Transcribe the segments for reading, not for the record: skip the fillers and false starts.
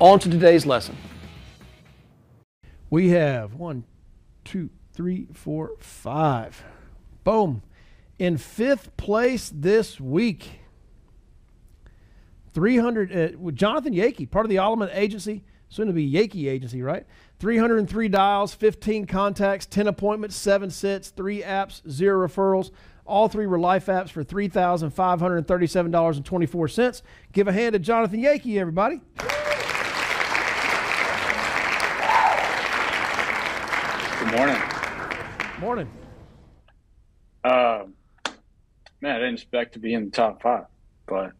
on to today's lesson. We have 1, 2, 3, 4, 5. Boom. In fifth place this week, Jonathan Yakey, part of the Allman Agency, soon to be Yakey Agency, right? 303 dials, 15 contacts, 10 appointments, 7 sits, 3 apps, 0 referrals. All 3 were life apps for $3,537.24. Give a hand to Jonathan Yakey, everybody. Good morning. Morning. Man, I didn't expect to be in the top 5, but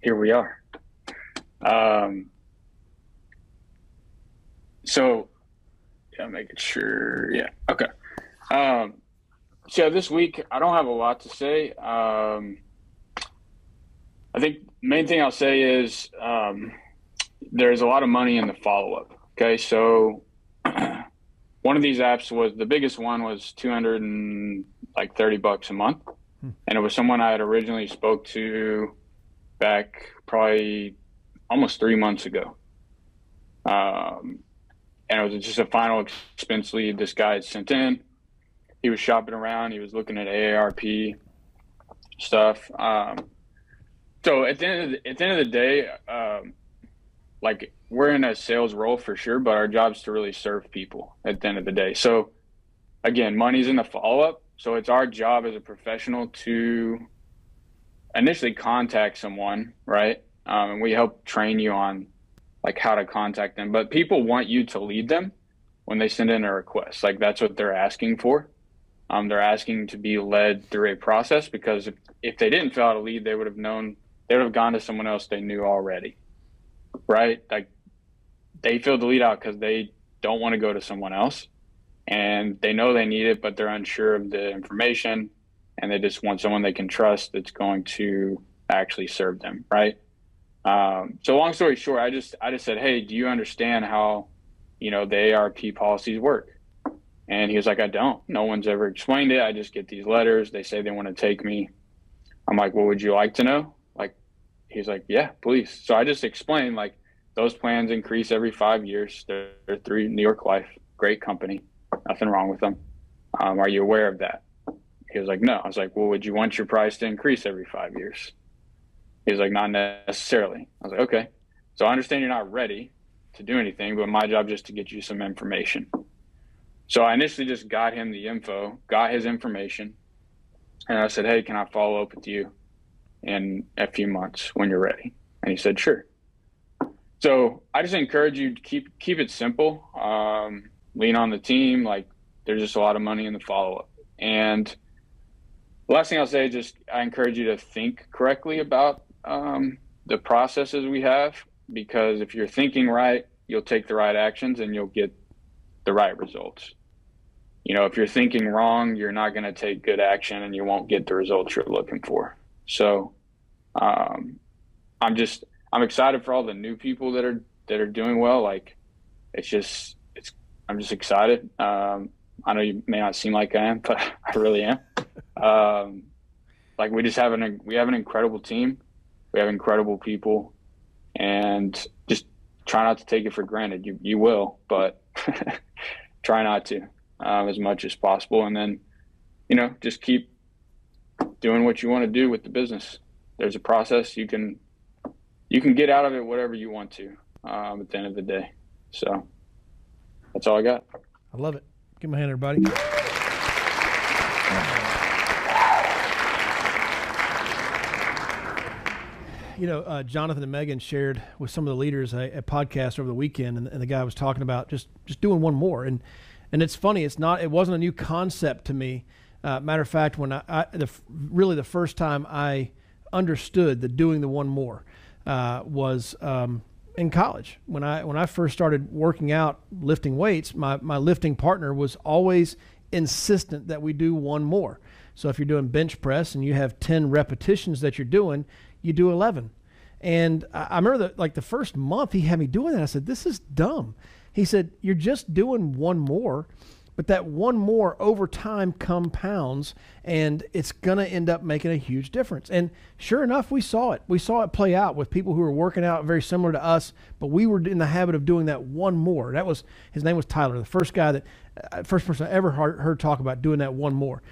here we are. So, yeah, making sure. Yeah. Okay. So this week, I don't have a lot to say. I think the main thing I'll say is there's a lot of money in the follow-up. Okay. So one of these apps was, the biggest one was $230 a month. And it was someone I had originally spoke to back probably almost 3 months ago. And it was just a final expense lead this guy had sent in. He was shopping around. He was looking at AARP stuff. So at the end of the day, like, we're in a sales role for sure, but our job is to really serve people at the end of the day. So again, money's in the follow-up. So it's our job as a professional to initially contact someone, right? And we help train you on like how to contact them, but people want you to lead them when they send in a request. Like, that's what they're asking for. They're asking to be led through a process, because if they didn't fill out a lead, they would have known, they would have gone to someone else they knew already, right? Like, they filled the lead out because they don't want to go to someone else. And they know they need it, but they're unsure of the information, and they just want someone they can trust that's going to actually serve them, right? So long story short, I just said, hey, do you understand how, you know, the AARP policies work? And he was like, I don't. No one's ever explained it. I just get these letters. They say they want to take me. I'm like, well, would you like to know? Like, he's like, yeah, please. So I just explained, like, those plans increase every 5 years. They're through New York Life, great company. Nothing wrong with them. Are you aware of that? He was like, no. I was like, well, would you want your price to increase every 5 years? He was like, not necessarily. I was like, okay. So I understand you're not ready to do anything, but my job is just to get you some information. So I initially just got him the info, got his information. And I said, hey, can I follow up with you in a few months when you're ready? And he said, sure. So I just encourage you to keep it simple. Lean on the team. Like, there's just a lot of money in the follow-up. And the last thing I'll say, just I encourage you to think correctly about the processes we have, because if you're thinking right, you'll take the right actions and you'll get the right results. You know, if you're thinking wrong, you're not going to take good action and you won't get the results you're looking for. So I'm excited for all the new people that are doing well. Like, I'm just excited. I know you may not seem like I am, but I really am. Like, we have an incredible team. We have incredible people, and just try not to take it for granted. You will, but try not to, as much as possible. And then, you know, just keep doing what you want to do with the business. There's a process. You can get out of it whatever you want to, at the end of the day. So that's all I got. I love it. Give me a hand, everybody. You know, Jonathan and Megan shared with some of the leaders a podcast over the weekend, and the guy was talking about just doing one more. And it's funny. It wasn't a new concept to me. Matter of fact, when the first time I understood that doing the one more was in college, when I first started working out, lifting weights, my lifting partner was always insistent that we do one more. So if you're doing bench press and you have 10 repetitions that you're doing, you do 11. And I remember that, like, the first month he had me doing that, I said, this is dumb. He said, you're just doing one more, but that one more over time compounds, and it's going to end up making a huge difference. And sure enough, we saw it. We saw it play out with people who were working out very similar to us, but we were in the habit of doing that one more. That was, his name was Tyler, the first guy that, first person I ever heard talk about doing that one more.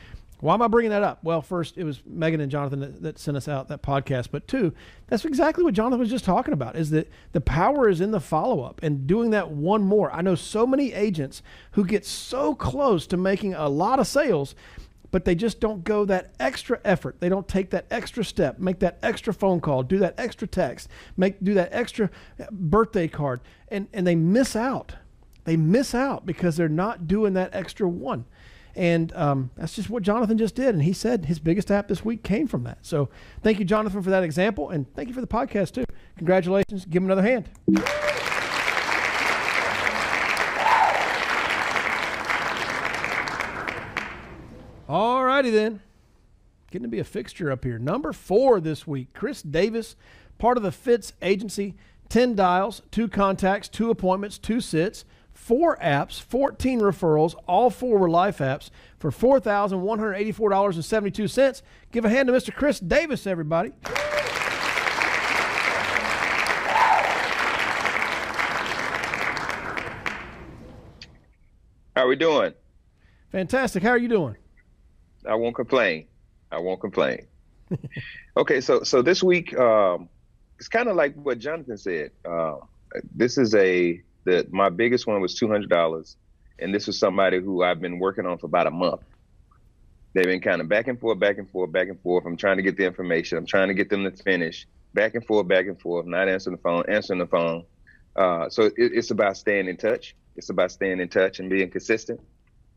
Why am I bringing that up? Well, first, it was Megan and Jonathan that sent us out that podcast. But two, that's exactly what Jonathan was just talking about, is that the power is in the follow-up and doing that one more. I know so many agents who get so close to making a lot of sales, but they just don't go that extra effort. They don't take that extra step, make that extra phone call, do that extra text, do that extra birthday card, and they miss out. They miss out because they're not doing that extra one. And that's just what Jonathan just did. And he said his biggest app this week came from that. So thank you, Jonathan, for that example. And thank you for the podcast, too. Congratulations. Give him another hand. All righty, then. Getting to be a fixture up here. Number 4 this week, Chris Davis, part of the Fitz Agency. 10 dials, 2 contacts, 2 appointments, 2 sits. 4 apps, 14 referrals, all 4 were life apps for $4,184.72. Give a hand to Mr. Chris Davis, everybody. How are we doing? Fantastic. How are you doing? I won't complain. I won't complain. Okay, so this week, it's kind of like what Jonathan said. This is my biggest one was $200, and this was somebody who I've been working on for about a month. They've been kind of back and forth, back and forth, back and forth. I'm trying to get the information. I'm trying to get them to finish. Back and forth, not answering the phone, answering the phone. So it's about staying in touch. It's about staying in touch and being consistent.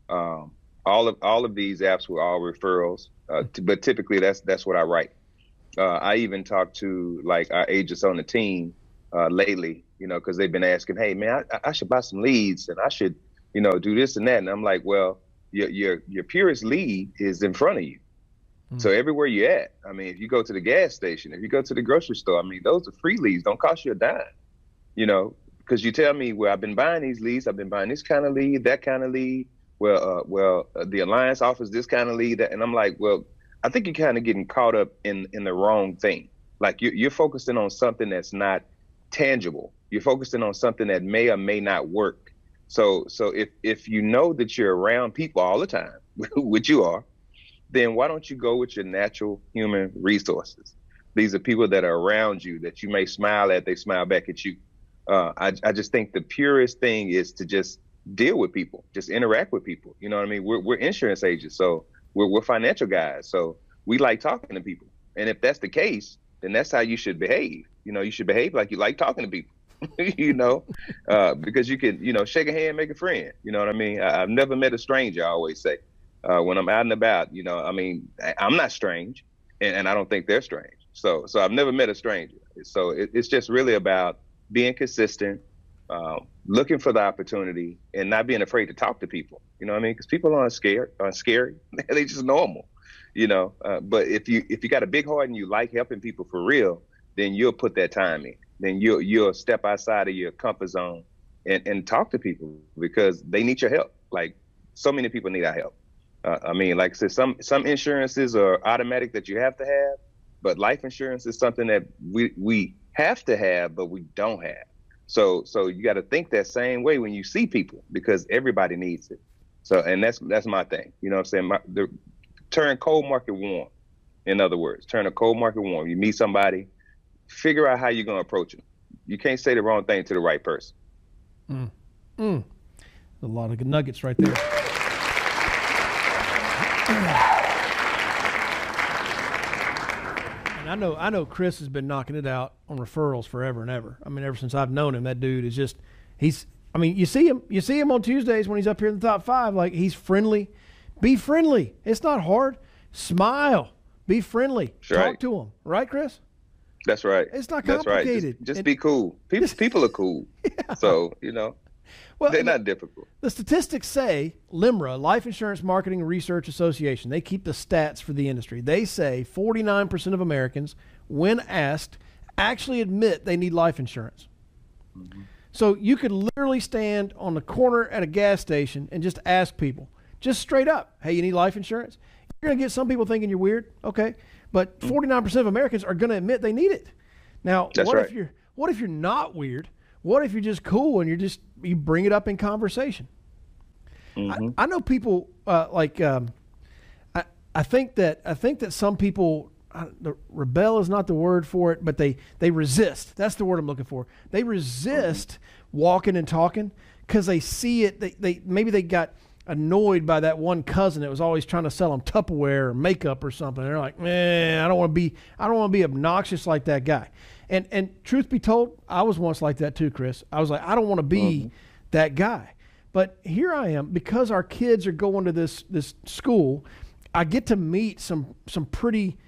All of these apps were all referrals, but typically that's what I write. I even talked to, like, our agents on the team lately, you know, because they've been asking, hey, man, I should buy some leads and I should, you know, do this and that. And I'm like, well, your purest lead is in front of you. Mm-hmm. So everywhere you're at, I mean, if you go to the gas station, if you go to the grocery store, I mean, those are free leads. Don't cost you a dime, you know, because you tell me, well, I've been buying these leads. I've been buying this kind of lead, that kind of lead. Well, the Alliance offers this kind of lead. And I'm like, well, I think you're kind of getting caught up in the wrong thing. Like you're focusing on something that's not tangible. You're focusing on something that may or may not work. So if you know that you're around people all the time, which you are, then why don't you go with your natural human resources? These are people that are around you that you may smile at, they smile back at you. I just think the purest thing is to just deal with people, just interact with people. You know what I mean? We're insurance agents, so we're financial guys. So we like talking to people. And if that's the case, then that's how you should behave. You know, you should behave like you like talking to people, you know, because you can, you know, shake a hand, make a friend. You know what I mean? I've never met a stranger, I always say, when I'm out and about. You know, I mean, I'm not strange, and I don't think they're strange. So I've never met a stranger. So it's just really about being consistent, looking for the opportunity, and not being afraid to talk to people. You know what I mean? Because people aren't scary. They're just normal, you know. But if you got a big heart and you like helping people for real, then you'll put that time in. Then you'll step outside of your comfort zone and talk to people because they need your help. Like, so many people need our help. I mean, like I said, some insurances are automatic that you have to have, but life insurance is something that we have to have, but we don't have. So you got to think that same way when you see people because everybody needs it. So, and that's my thing. You know what I'm saying? Turn cold market warm, in other words. Turn a cold market warm. You meet somebody, figure out how you're going to approach them. You can't say the wrong thing to the right person. A lot of good nuggets right there. And I know Chris has been knocking it out on referrals forever and ever. I mean, ever since I've known him, that dude is just, you see him on Tuesdays when he's up here in the top 5, like, he's friendly. Be friendly. It's not hard. Smile. Be friendly. That's right. Talk to him. Right, Chris? That's right. It's not complicated. Right. Just be cool. People are cool. Yeah. So, you know, well, they're not difficult. The statistics say LIMRA, Life Insurance Marketing Research Association, they keep the stats for the industry. They say 49% of Americans, when asked, actually admit they need life insurance. Mm-hmm. So you could literally stand on the corner at a gas station and just ask people, just straight up, hey, you need life insurance? You're going to get some people thinking you're weird. Okay. But 49% of Americans are going to admit they need it. Now, what if you're not weird? What if you're just cool and you bring it up in conversation? Mm-hmm. I know people I think that some people rebel is not the word for it, but they resist. That's the word I'm looking for. They resist walking and talking because they see it. Maybe they got annoyed by that one cousin that was always trying to sell them Tupperware or makeup or something. They're like, man, I don't want to be obnoxious like that guy. And truth be told, I was once like that too, Chris. I was like, I don't want to be that guy. But here I am, because our kids are going to this school, I get to meet some pretty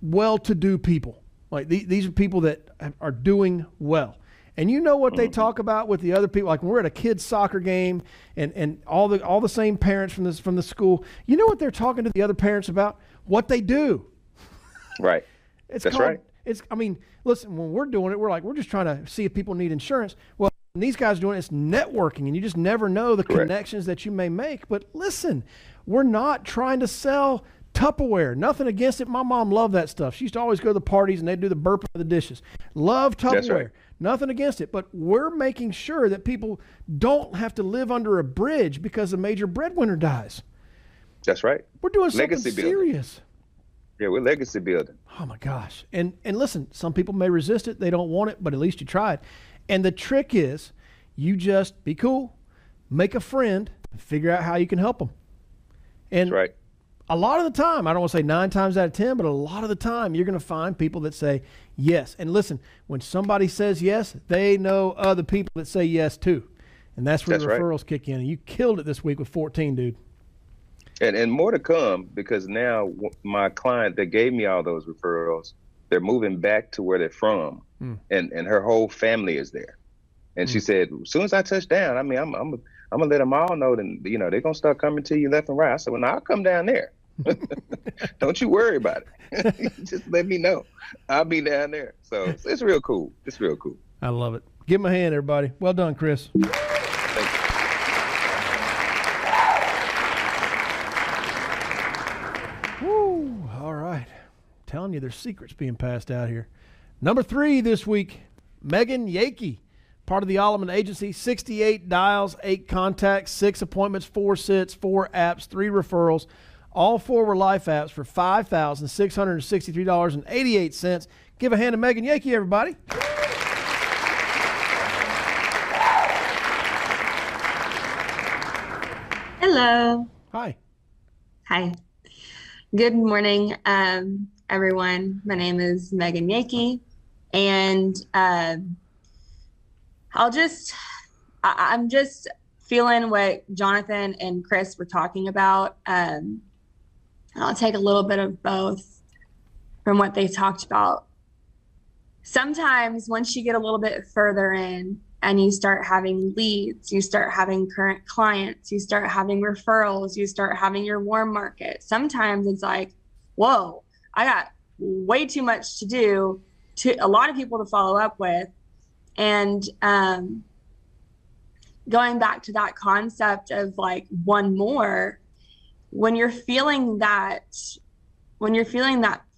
well-to-do people. Like these are people that are doing well. And you know what they talk about with the other people, like when we're at a kids' soccer game and all the same parents from the school, you know what they're talking to the other parents about? What they do. Right. I mean, listen, when we're doing it, we're like, we're just trying to see if people need insurance. Well, when these guys are doing it, it's networking, and you just never know the connections that you may make. But listen, we're not trying to sell Tupperware. Nothing against it. My mom loved that stuff. She used to always go to the parties and they'd do the burping of the dishes. Love Tupperware. Nothing against it, but we're making sure that people don't have to live under a bridge because a major breadwinner dies. That's right. We're doing legacy something serious. Building. Yeah, we're legacy building. Oh my gosh. And listen, some people may resist it. They don't want it, but at least you tried. And the trick is you just be cool, make a friend, and figure out how you can help them. And that's right. A lot of the time, I don't want to say 9 times out of 10, but a lot of the time you're going to find people that say yes. And listen, when somebody says yes, they know other people that say yes too. And that's where the referrals kick in. And you killed it this week with 14, dude. And more to come, because now my client that gave me all those referrals, they're moving back to where they're from. Mm. And her whole family is there. And she said, as soon as I touch down, I mean, I'm going to let them all know that, you know, they're going to start coming to you left and right. I said, well, now I'll come down there. Don't you worry about it. Just let me know. I'll be down there. So it's real cool. It's real cool. I love it. Give him a hand, everybody. Well done, Chris. Thank you. Woo. All right. I'm telling you, there's secrets being passed out here. Number 3 this week, Megan Yakey, part of the Allman Agency, 68 dials, 8 contacts, 6 appointments, 4 sits, 4 apps, 3 referrals. All 4 were life apps for $5,663.88. Give a hand to Megan Yakey, everybody. Hello. Hi. Hi. Good morning, everyone. My name is Megan Yakey, and I'm just feeling what Jonathan and Chris were talking about. I'll take a little bit of both from what they talked about. Sometimes once you get a little bit further in and you start having leads, you start having current clients, you start having referrals, you start having your warm market. Sometimes it's like, whoa, I got way too much to do, to a lot of people to follow up with. And going back to that concept of like one more, when you're feeling that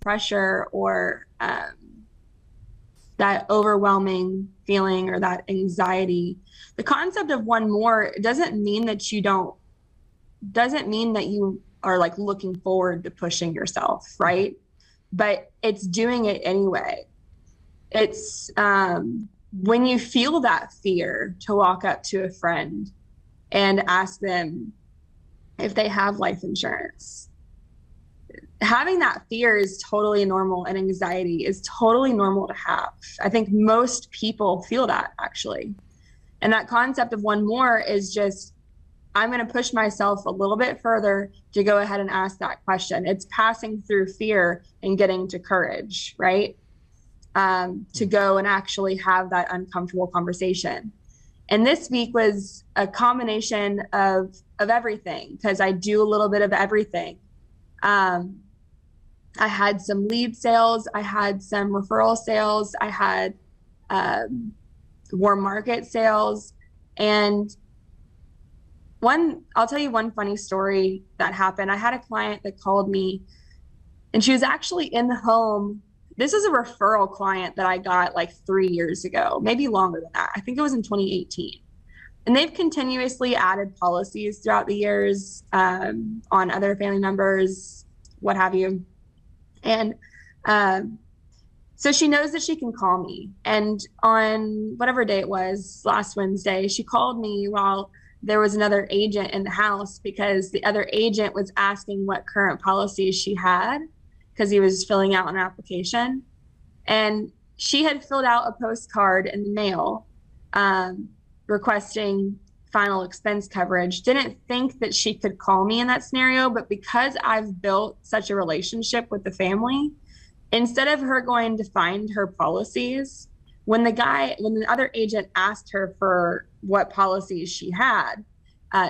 pressure or that overwhelming feeling or that anxiety, the concept of one more doesn't mean that you are like looking forward to pushing yourself, right? But it's doing it anyway. It's when you feel that fear to walk up to a friend and ask them if they have life insurance. Having that fear is totally normal, and anxiety is totally normal to have. I think most people feel that, actually. And that concept of one more is just, I'm going to push myself a little bit further to go ahead and ask that question. It's passing through fear and getting to courage, right? to go and actually have that uncomfortable conversation. And this week was a combination of everything, because I do a little bit of everything. I had some lead sales, I had some referral sales, I had warm market sales. And I'll tell you one funny story that happened. I had a client that called me, and she was actually in the home. This is a referral client that I got like 3 years ago, maybe longer than that. I think it was in 2018. And they've continuously added policies throughout the years on other family members, what have you. And so she knows that she can call me. And on whatever day it was, last Wednesday, she called me while there was another agent in the house, because the other agent was asking what current policies she had, because he was filling out an application. And she had filled out a postcard in the mail requesting final expense coverage. Didn't think that she could call me in that scenario, but because I've built such a relationship with the family, instead of her going to find her policies, when the other agent asked her for what policies she had,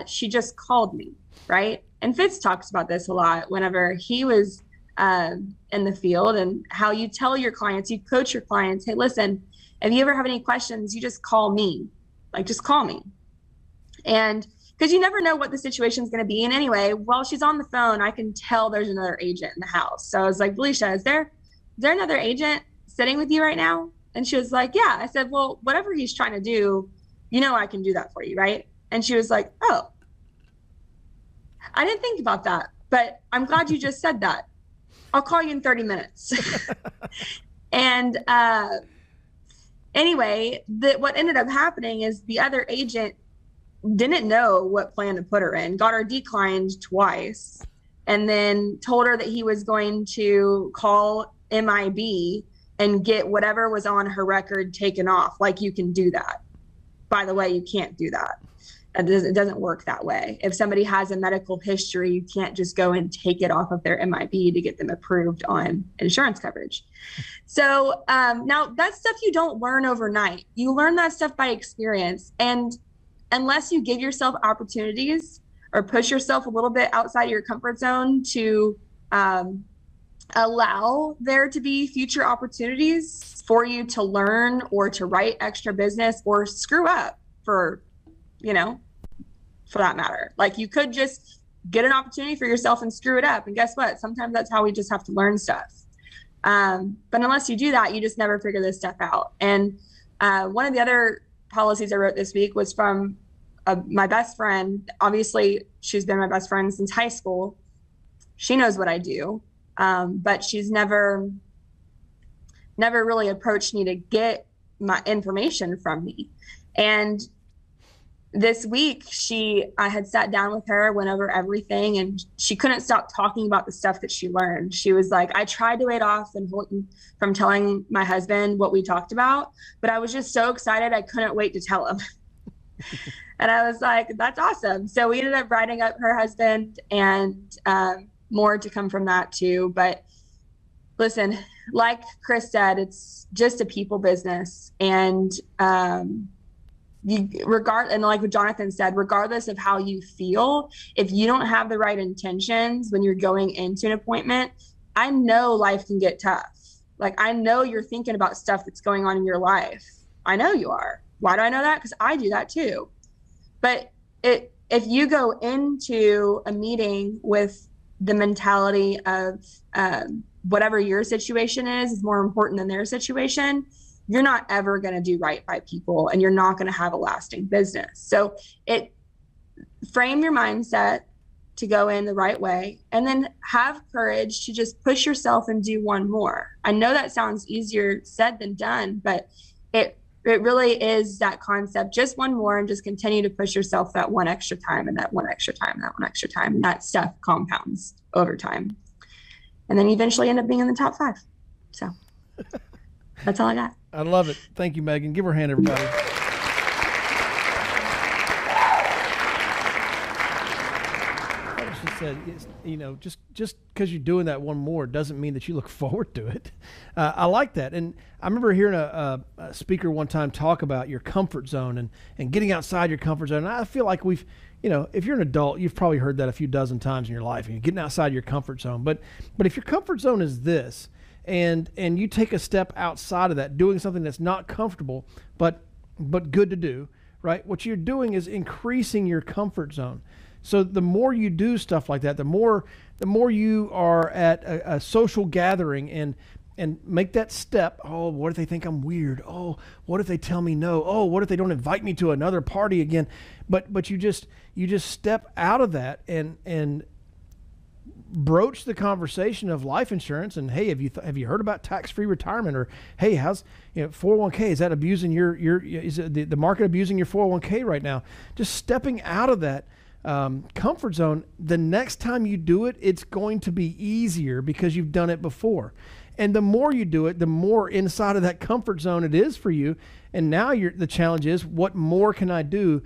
she just called me, right? And Fitz talks about this a lot whenever he was in the field, and how you tell your clients, you coach your clients, hey, listen, if you ever have any questions, you just call me, like just call me. And because you never know what the situation is going to be. And anyway, while she's on the phone, I can tell there's another agent in the house. So I was like, Felicia, is there another agent sitting with you right now? And she was like, yeah. I said, well, whatever he's trying to do, you know, I can do that for you, right? And she was like, oh, I didn't think about that, but I'm glad you just said that. I'll call you in 30 minutes. And anyway, what ended up happening is the other agent didn't know what plan to put her in, got her declined twice, and then told her that he was going to call MIB and get whatever was on her record taken off. Like, you can do that. By the way, you can't do that. It doesn't work that way. If somebody has a medical history, you can't just go and take it off of their MIB to get them approved on insurance coverage. So now that stuff you don't learn overnight. You learn that stuff by experience. And unless you give yourself opportunities or push yourself a little bit outside of your comfort zone to allow there to be future opportunities for you to learn or to write extra business or screw up for that matter. Like, you could just get an opportunity for yourself and screw it up. And guess what? Sometimes that's how we just have to learn stuff. But unless you do that, you just never figure this stuff out. And one of the other policies I wrote this week was from my best friend. Obviously, she's been my best friend since high school. She knows what I do, but she's never really approached me to get my information from me. And this week, I had sat down with her, went over everything, and she couldn't stop talking about the stuff that she learned. She was like, I tried to wait off from telling my husband what we talked about, but I was just so excited I couldn't wait to tell him. And I was like, that's awesome. So we ended up writing up her husband, and more to come from that too. But listen, like Chris said, it's just a people business. And like what Jonathan said, regardless of how you feel, if you don't have the right intentions when you're going into an appointment, I know life can get tough. Like, I know you're thinking about stuff that's going on in your life. I know you are. Why do I know that? Because I do that too. But if you go into a meeting with the mentality of whatever your situation is more important than their situation, you're not ever going to do right by people, and you're not going to have a lasting business. So frame your mindset to go in the right way, and then have courage to just push yourself and do one more. I know that sounds easier said than done, but it really is that concept, just one more, and just continue to push yourself that one extra time, and that one extra time, and that one extra time, and that stuff compounds over time. And then you eventually end up being in the top 5. So that's all I got. I love it. Thank you, Megan. Give her a hand, everybody. That was said, you know, just because you're doing that one more doesn't mean that you look forward to it. I like that. And I remember hearing a speaker one time talk about your comfort zone and getting outside your comfort zone. And I feel like we've, you know, if you're an adult, you've probably heard that a few dozen times in your life, and you're getting outside your comfort zone. But if your comfort zone is this, and you take a step outside of that, doing something that's not comfortable, but good to do, right? What you're doing is increasing your comfort zone. So the more you do stuff like that, the more you are at a social gathering and make that step. Oh, what if they think I'm weird? Oh, what if they tell me no? Oh, what if they don't invite me to another party again? But you just step out of that and broach the conversation of life insurance and, hey, have you heard about tax-free retirement? Or, hey, how's, you know, 401k, is that abusing your is it the market abusing your 401k right now? Just stepping out of that comfort zone. The next time you do it, it's going to be easier because you've done it before. And the more you do it, the more inside of that comfort zone it is for you. And now the challenge is, what more can I do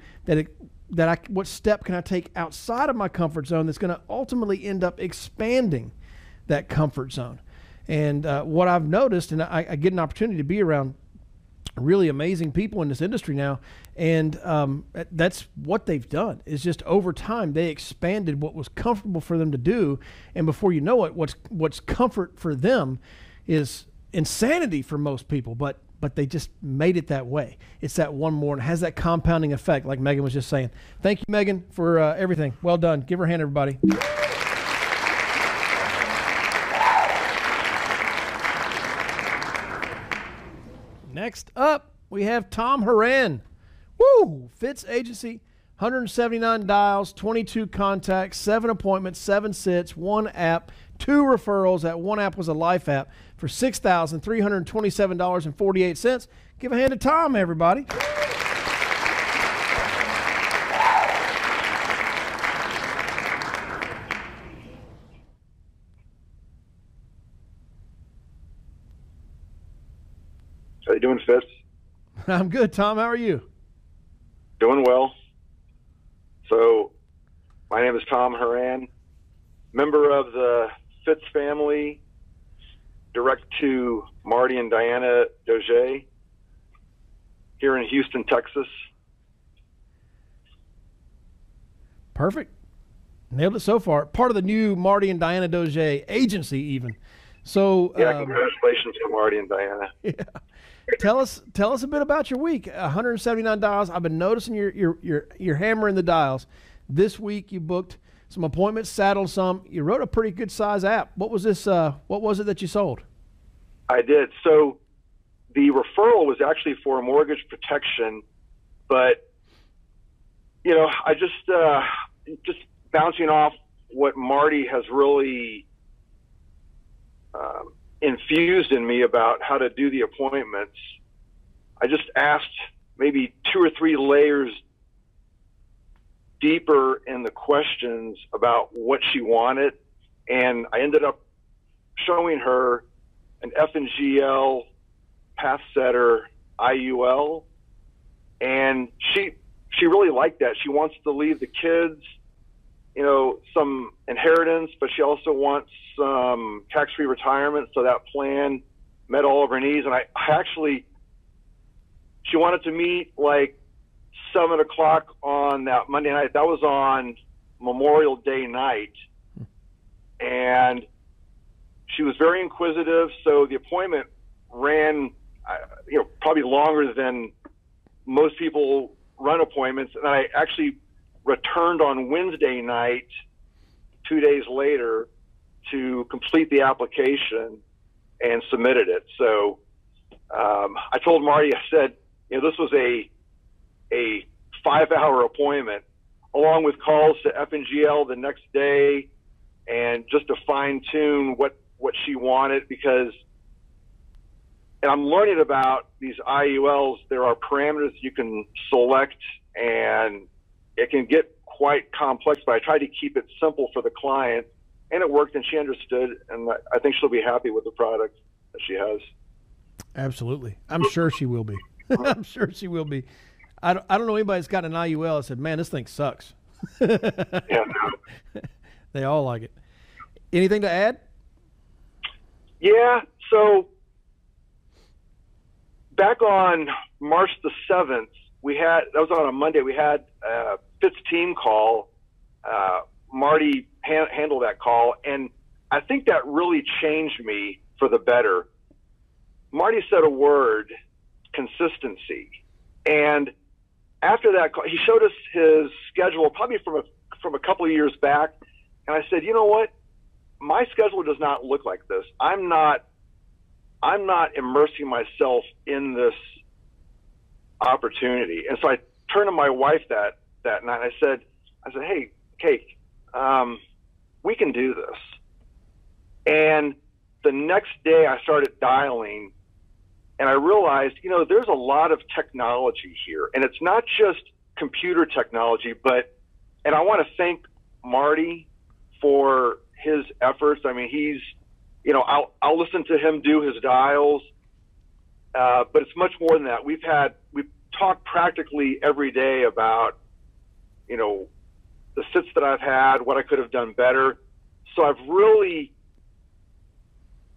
what step can I take outside of my comfort zone that's going to ultimately end up expanding that comfort zone? And what I've noticed, and I get an opportunity to be around really amazing people in this industry now, and that's what they've done, is just over time they expanded what was comfortable for them to do, and before you know it, what's comfort for them is insanity for most people, but they just made it that way. It's that one more, and it has that compounding effect, like Megan was just saying. Thank you, Megan, for everything. Well done. Give her a hand, everybody. Next up, we have Tom Horan. Woo! Fitz Agency, 179 dials, 22 contacts, 7 appointments, 7 sits, 1 app, 2 referrals. That one app was a life app for $6,327.48. Give a hand to Tom, everybody. How you doing, Fitz? I'm good, Tom. How are you? Doing well. So, my name is Tom Horan, member of the Fitz family, direct to Marty and Diana Doge here in Houston, Texas. Perfect. Nailed it so far. Part of the new Marty and Diana Doge agency, even. So, yeah, congratulations to Marty and Diana. Yeah. Tell us a bit about your week. 179 dials. I've been noticing you're hammering the dials. This week you booked some appointments, saddled some. You wrote a pretty good size app. What was this? What was it that you sold? I did. So the referral was actually for mortgage protection, but you know, I just bouncing off what Marty has really infused in me about how to do the appointments. I just asked maybe 2 or 3 layers deeper in the questions about what she wanted, and I ended up showing her an FNGL, path setter, IUL, and she really liked that. She wants to leave the kids, you know, some inheritance, but she also wants some tax-free retirement. So that plan met all of her needs. And she wanted to meet like 7 o'clock on that Monday night. That was on Memorial Day night. And she was very inquisitive. So the appointment ran, you know, probably longer than most people run appointments. And I actually returned on Wednesday night, 2 days later, to complete the application and submitted it. So I told Marty, I said, you know, this was a 5-hour appointment, along with calls to FNGL the next day, and just to fine-tune what she wanted, because, and I'm learning about these IULs, there are parameters you can select, and it can get quite complex, but I tried to keep it simple for the client, and it worked, and she understood, and I think she'll be happy with the product that she has. Absolutely. I'm sure she will be. I'm sure she will be. I don't know anybody that's got an IUL and said, man, this thing sucks. Yeah. They all like it. Anything to add? Yeah. So back on March the 7th, we had, that was on a Monday, we had a Fitz team call. Marty handled that call, and I think that really changed me for the better. Marty said a word, consistency. And after that call, he showed us his schedule, probably from a couple of years back. And I said, you know what? My schedule does not look like this. I'm not immersing myself in this opportunity. And so I turned to my wife that night. And I said, hey, Kate, we can do this. And the next day I started dialing, and I realized, you know, there's a lot of technology here, and it's not just computer technology, and I want to thank Marty for his efforts. I mean, he's, you know, I'll listen to him do his dials, but it's much more than that. We've talked practically every day about, you know, the sits that I've had, what I could have done better. So I've really,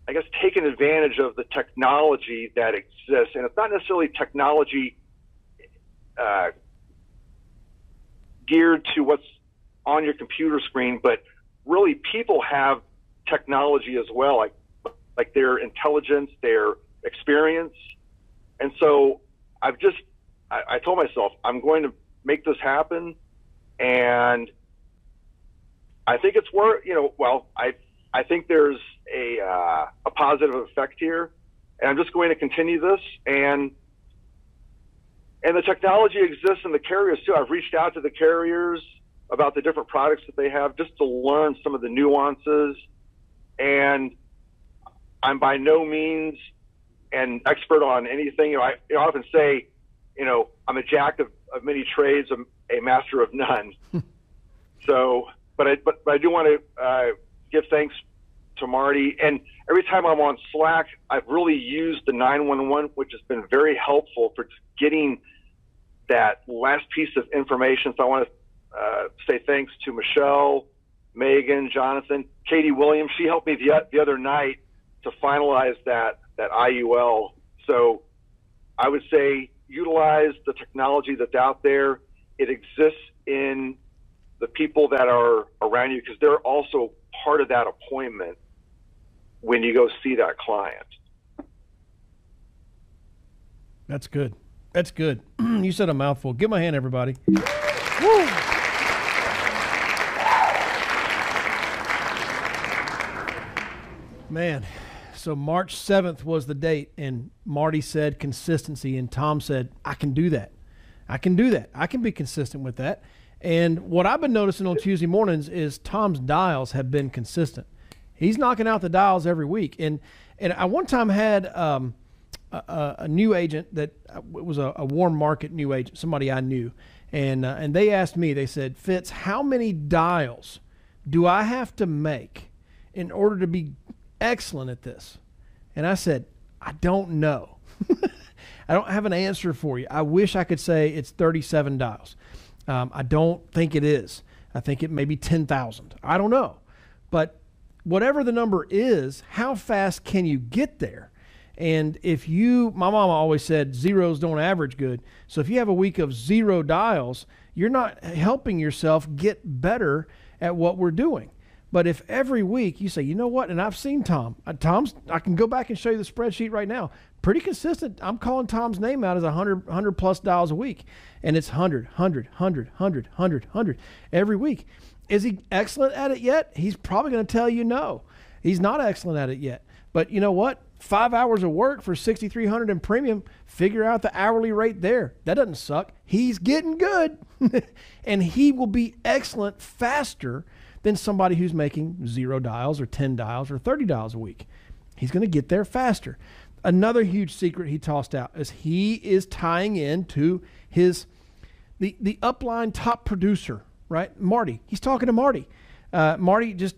I guess, taking advantage of the technology that exists. And it's not necessarily technology geared to what's on your computer screen, but really people have technology as well, like their intelligence, their experience. And so I've just, I told myself, I'm going to make this happen. And I think it's worth, you know, well, I think there's a positive effect here, and I'm just going to continue this. And the technology exists in the carriers too. I've reached out to the carriers about the different products that they have just to learn some of the nuances. And I'm by no means an expert on anything. You know, I often say, you know, I'm a jack of many trades, a master of none. So, but I do want to give thanks to Marty. And every time I'm on Slack, I've really used the 911, which has been very helpful for getting that last piece of information. So I want to say thanks to Michelle, Megan, Jonathan, Katie Williams. She helped me the other night to finalize that IUL. So I would say utilize the technology that's out there. It exists in the people that are around you, because they're also part of that appointment when you go see that client. That's good. That's good. You said a mouthful. Give my hand, everybody. Woo. Man, so March 7th was the date, and Marty said consistency, and Tom said, I can do that. I can do that. I can be consistent with that. And what I've been noticing on Tuesday mornings is Tom's dials have been consistent. He's knocking out the dials every week. And I one time had a new agent that was a warm market new agent, somebody I knew. And they asked me, they said, Fitz, how many dials do I have to make in order to be excellent at this? And I said, I don't know. I don't have an answer for you. I wish I could say it's 37 dials. I don't think it is. I think it may be 10,000. I don't know. But whatever the number is, how fast can you get there? And if you, my mama always said, zeros don't average good. So if you have a week of zero dials, you're not helping yourself get better at what we're doing. But if every week you say, you know what, and I've seen Tom's, I can go back and show you the spreadsheet right now. Pretty consistent. I'm calling Tom's name out as 100 plus dials a week. And it's 100 every week. Is he excellent at it yet? He's probably going to tell you no. He's not excellent at it yet. But you know what? 5 hours of work for $6,300 in premium. Figure out the hourly rate there. That doesn't suck. He's getting good. And he will be excellent faster than somebody who's making zero dials or 10 dials or 30 dials a week. He's going to get there faster. Another huge secret he tossed out is he is tying in to the upline top producer, right? Marty. He's talking to Marty. Marty just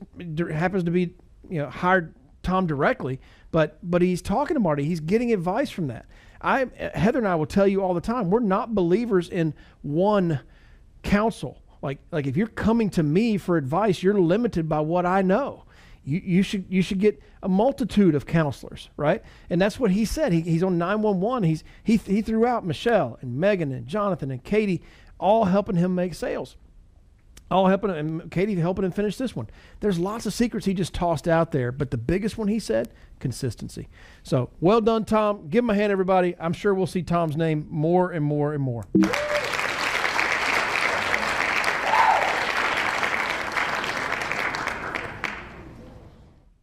happens to be, you know, hired Tom directly, but he's talking to Marty. He's getting advice from that. Heather and I will tell you all the time, we're not believers in one counsel Like if you're coming to me for advice, you're limited by what I know. You should get a multitude of counselors, right? And that's what he said. He's on 911. He threw out Michelle and Megan and Jonathan and Katie, all helping him make sales. All helping him, and Katie helping him finish this one. There's lots of secrets he just tossed out there, but the biggest one he said, consistency. So well done, Tom. Give him a hand, everybody. I'm sure we'll see Tom's name more and more and more.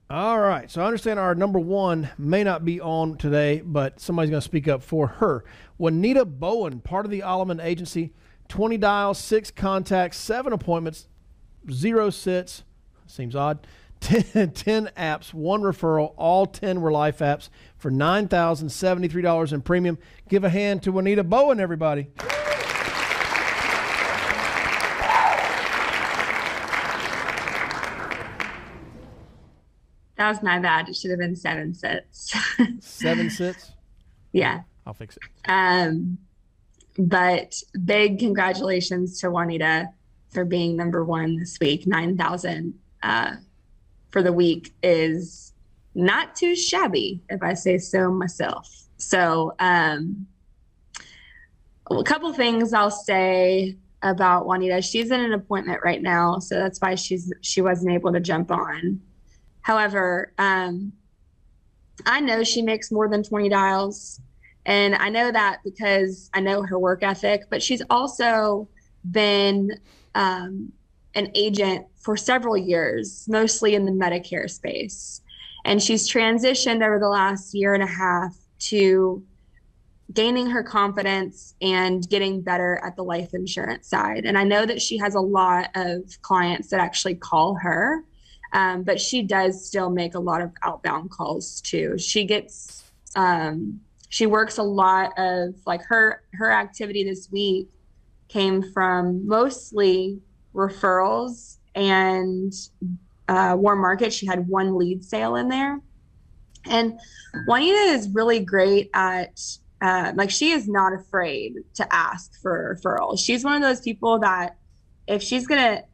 All right, so I understand our number one may not be on today, but somebody's going to speak up for her. Juanita Bowen, part of the Allman Agency, 20 dials, 6 contacts, 7 appointments, 0 sits, seems odd, 10 apps, 1 referral, all 10 were life apps for $9,073 in premium. Give a hand to Juanita Bowen, everybody. That was my bad. It should have been 7 sits. 7 sits? Yeah. I'll fix it. But big congratulations to Juanita for being number one this week. 9,000 for the week is not too shabby, if I say so myself. So a couple things I'll say about Juanita. She's in an appointment right now, so that's why she wasn't able to jump on. However, I know she makes more than 20 dials. And I know that because I know her work ethic, but she's also been an agent for several years, mostly in the Medicare space. And she's transitioned over the last year and a half to gaining her confidence and getting better at the life insurance side. And I know that she has a lot of clients that actually call her, but she does still make a lot of outbound calls too. She gets... she works a lot of, like, her activity this week came from mostly referrals and warm market. She had 1 lead sale in there. And Juanita is really great at, like, she is not afraid to ask for a referral. She's one of those people that if she's going to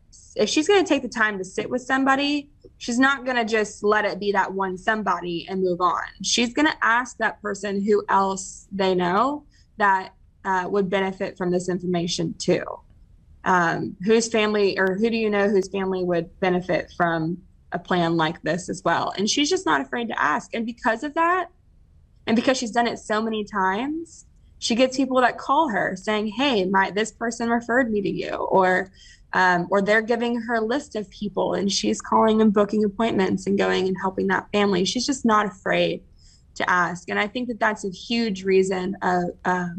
take the time to sit with somebody, she's not going to just let it be that one somebody and move on. She's going to ask that person who else they know that would benefit from this information too. Whose family, or who do you know whose family would benefit from a plan like this as well? And she's just not afraid to ask. And because of that, and because she's done it so many times, she gets people that call her saying, hey, this person referred me to you, or they're giving her a list of people and she's calling and booking appointments and going and helping that family. She's just not afraid to ask. And I think that that's a huge reason that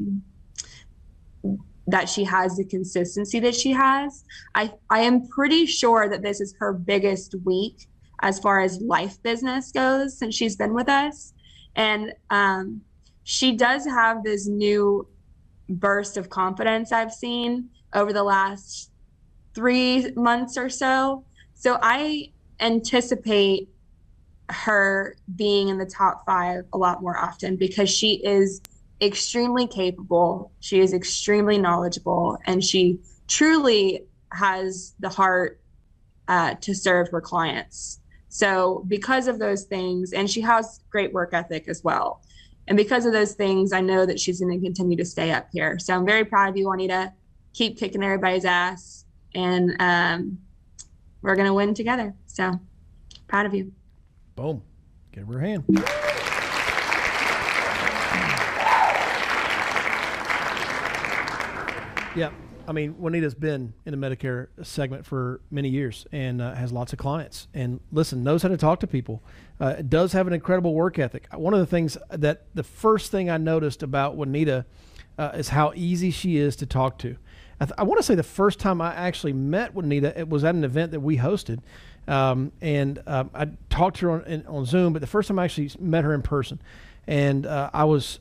she has the consistency that she has. I am pretty sure that this is her biggest week as far as life business goes since she's been with us. And she does have this new burst of confidence I've seen over the last 3 months or so. So I anticipate her being in the top 5 a lot more often because she is extremely capable. She is extremely knowledgeable, and she truly has the heart to serve her clients. So because of those things, and she has great work ethic as well. And because of those things, I know that she's going to continue to stay up here. So I'm very proud of you, Juanita. Keep kicking everybody's ass. And we're going to win together. So proud of you. Boom. Give her a hand. Yeah. I mean, Juanita's been in the Medicare segment for many years and has lots of clients. And listen, knows how to talk to people. Does have an incredible work ethic. One of the things that the first thing I noticed about Juanita is how easy she is to talk to. I want to say the first time I actually met Juanita, it was at an event that we hosted. I talked to her on Zoom, but the first time I actually met her in person. And I was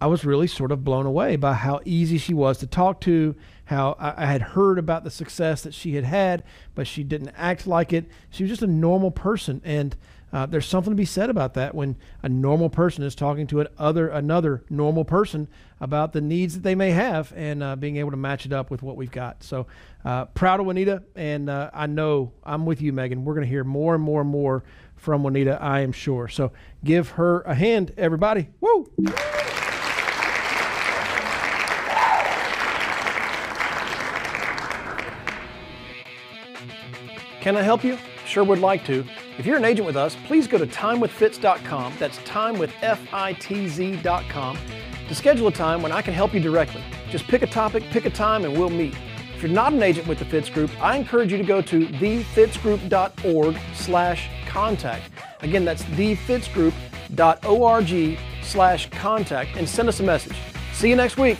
really sort of blown away by how easy she was to talk to, how I had heard about the success that she had had, but she didn't act like it. She was just a normal person. And There's something to be said about that when a normal person is talking to another normal person about the needs that they may have, and being able to match it up with what we've got. So proud of Juanita, and I know I'm with you, Megan. We're going to hear more and more and more from Juanita, I am sure. So give her a hand, everybody. Woo! Can I help you? Sure would like to. If you're an agent with us, please go to timewithfitz.com. That's timewithfitz.com to schedule a time when I can help you directly. Just pick a topic, pick a time, and we'll meet. If you're not an agent with the Fitz Group, I encourage you to go to thefitzgroup.org/contact. Again, that's thefitzgroup.org/contact, and send us a message. See you next week.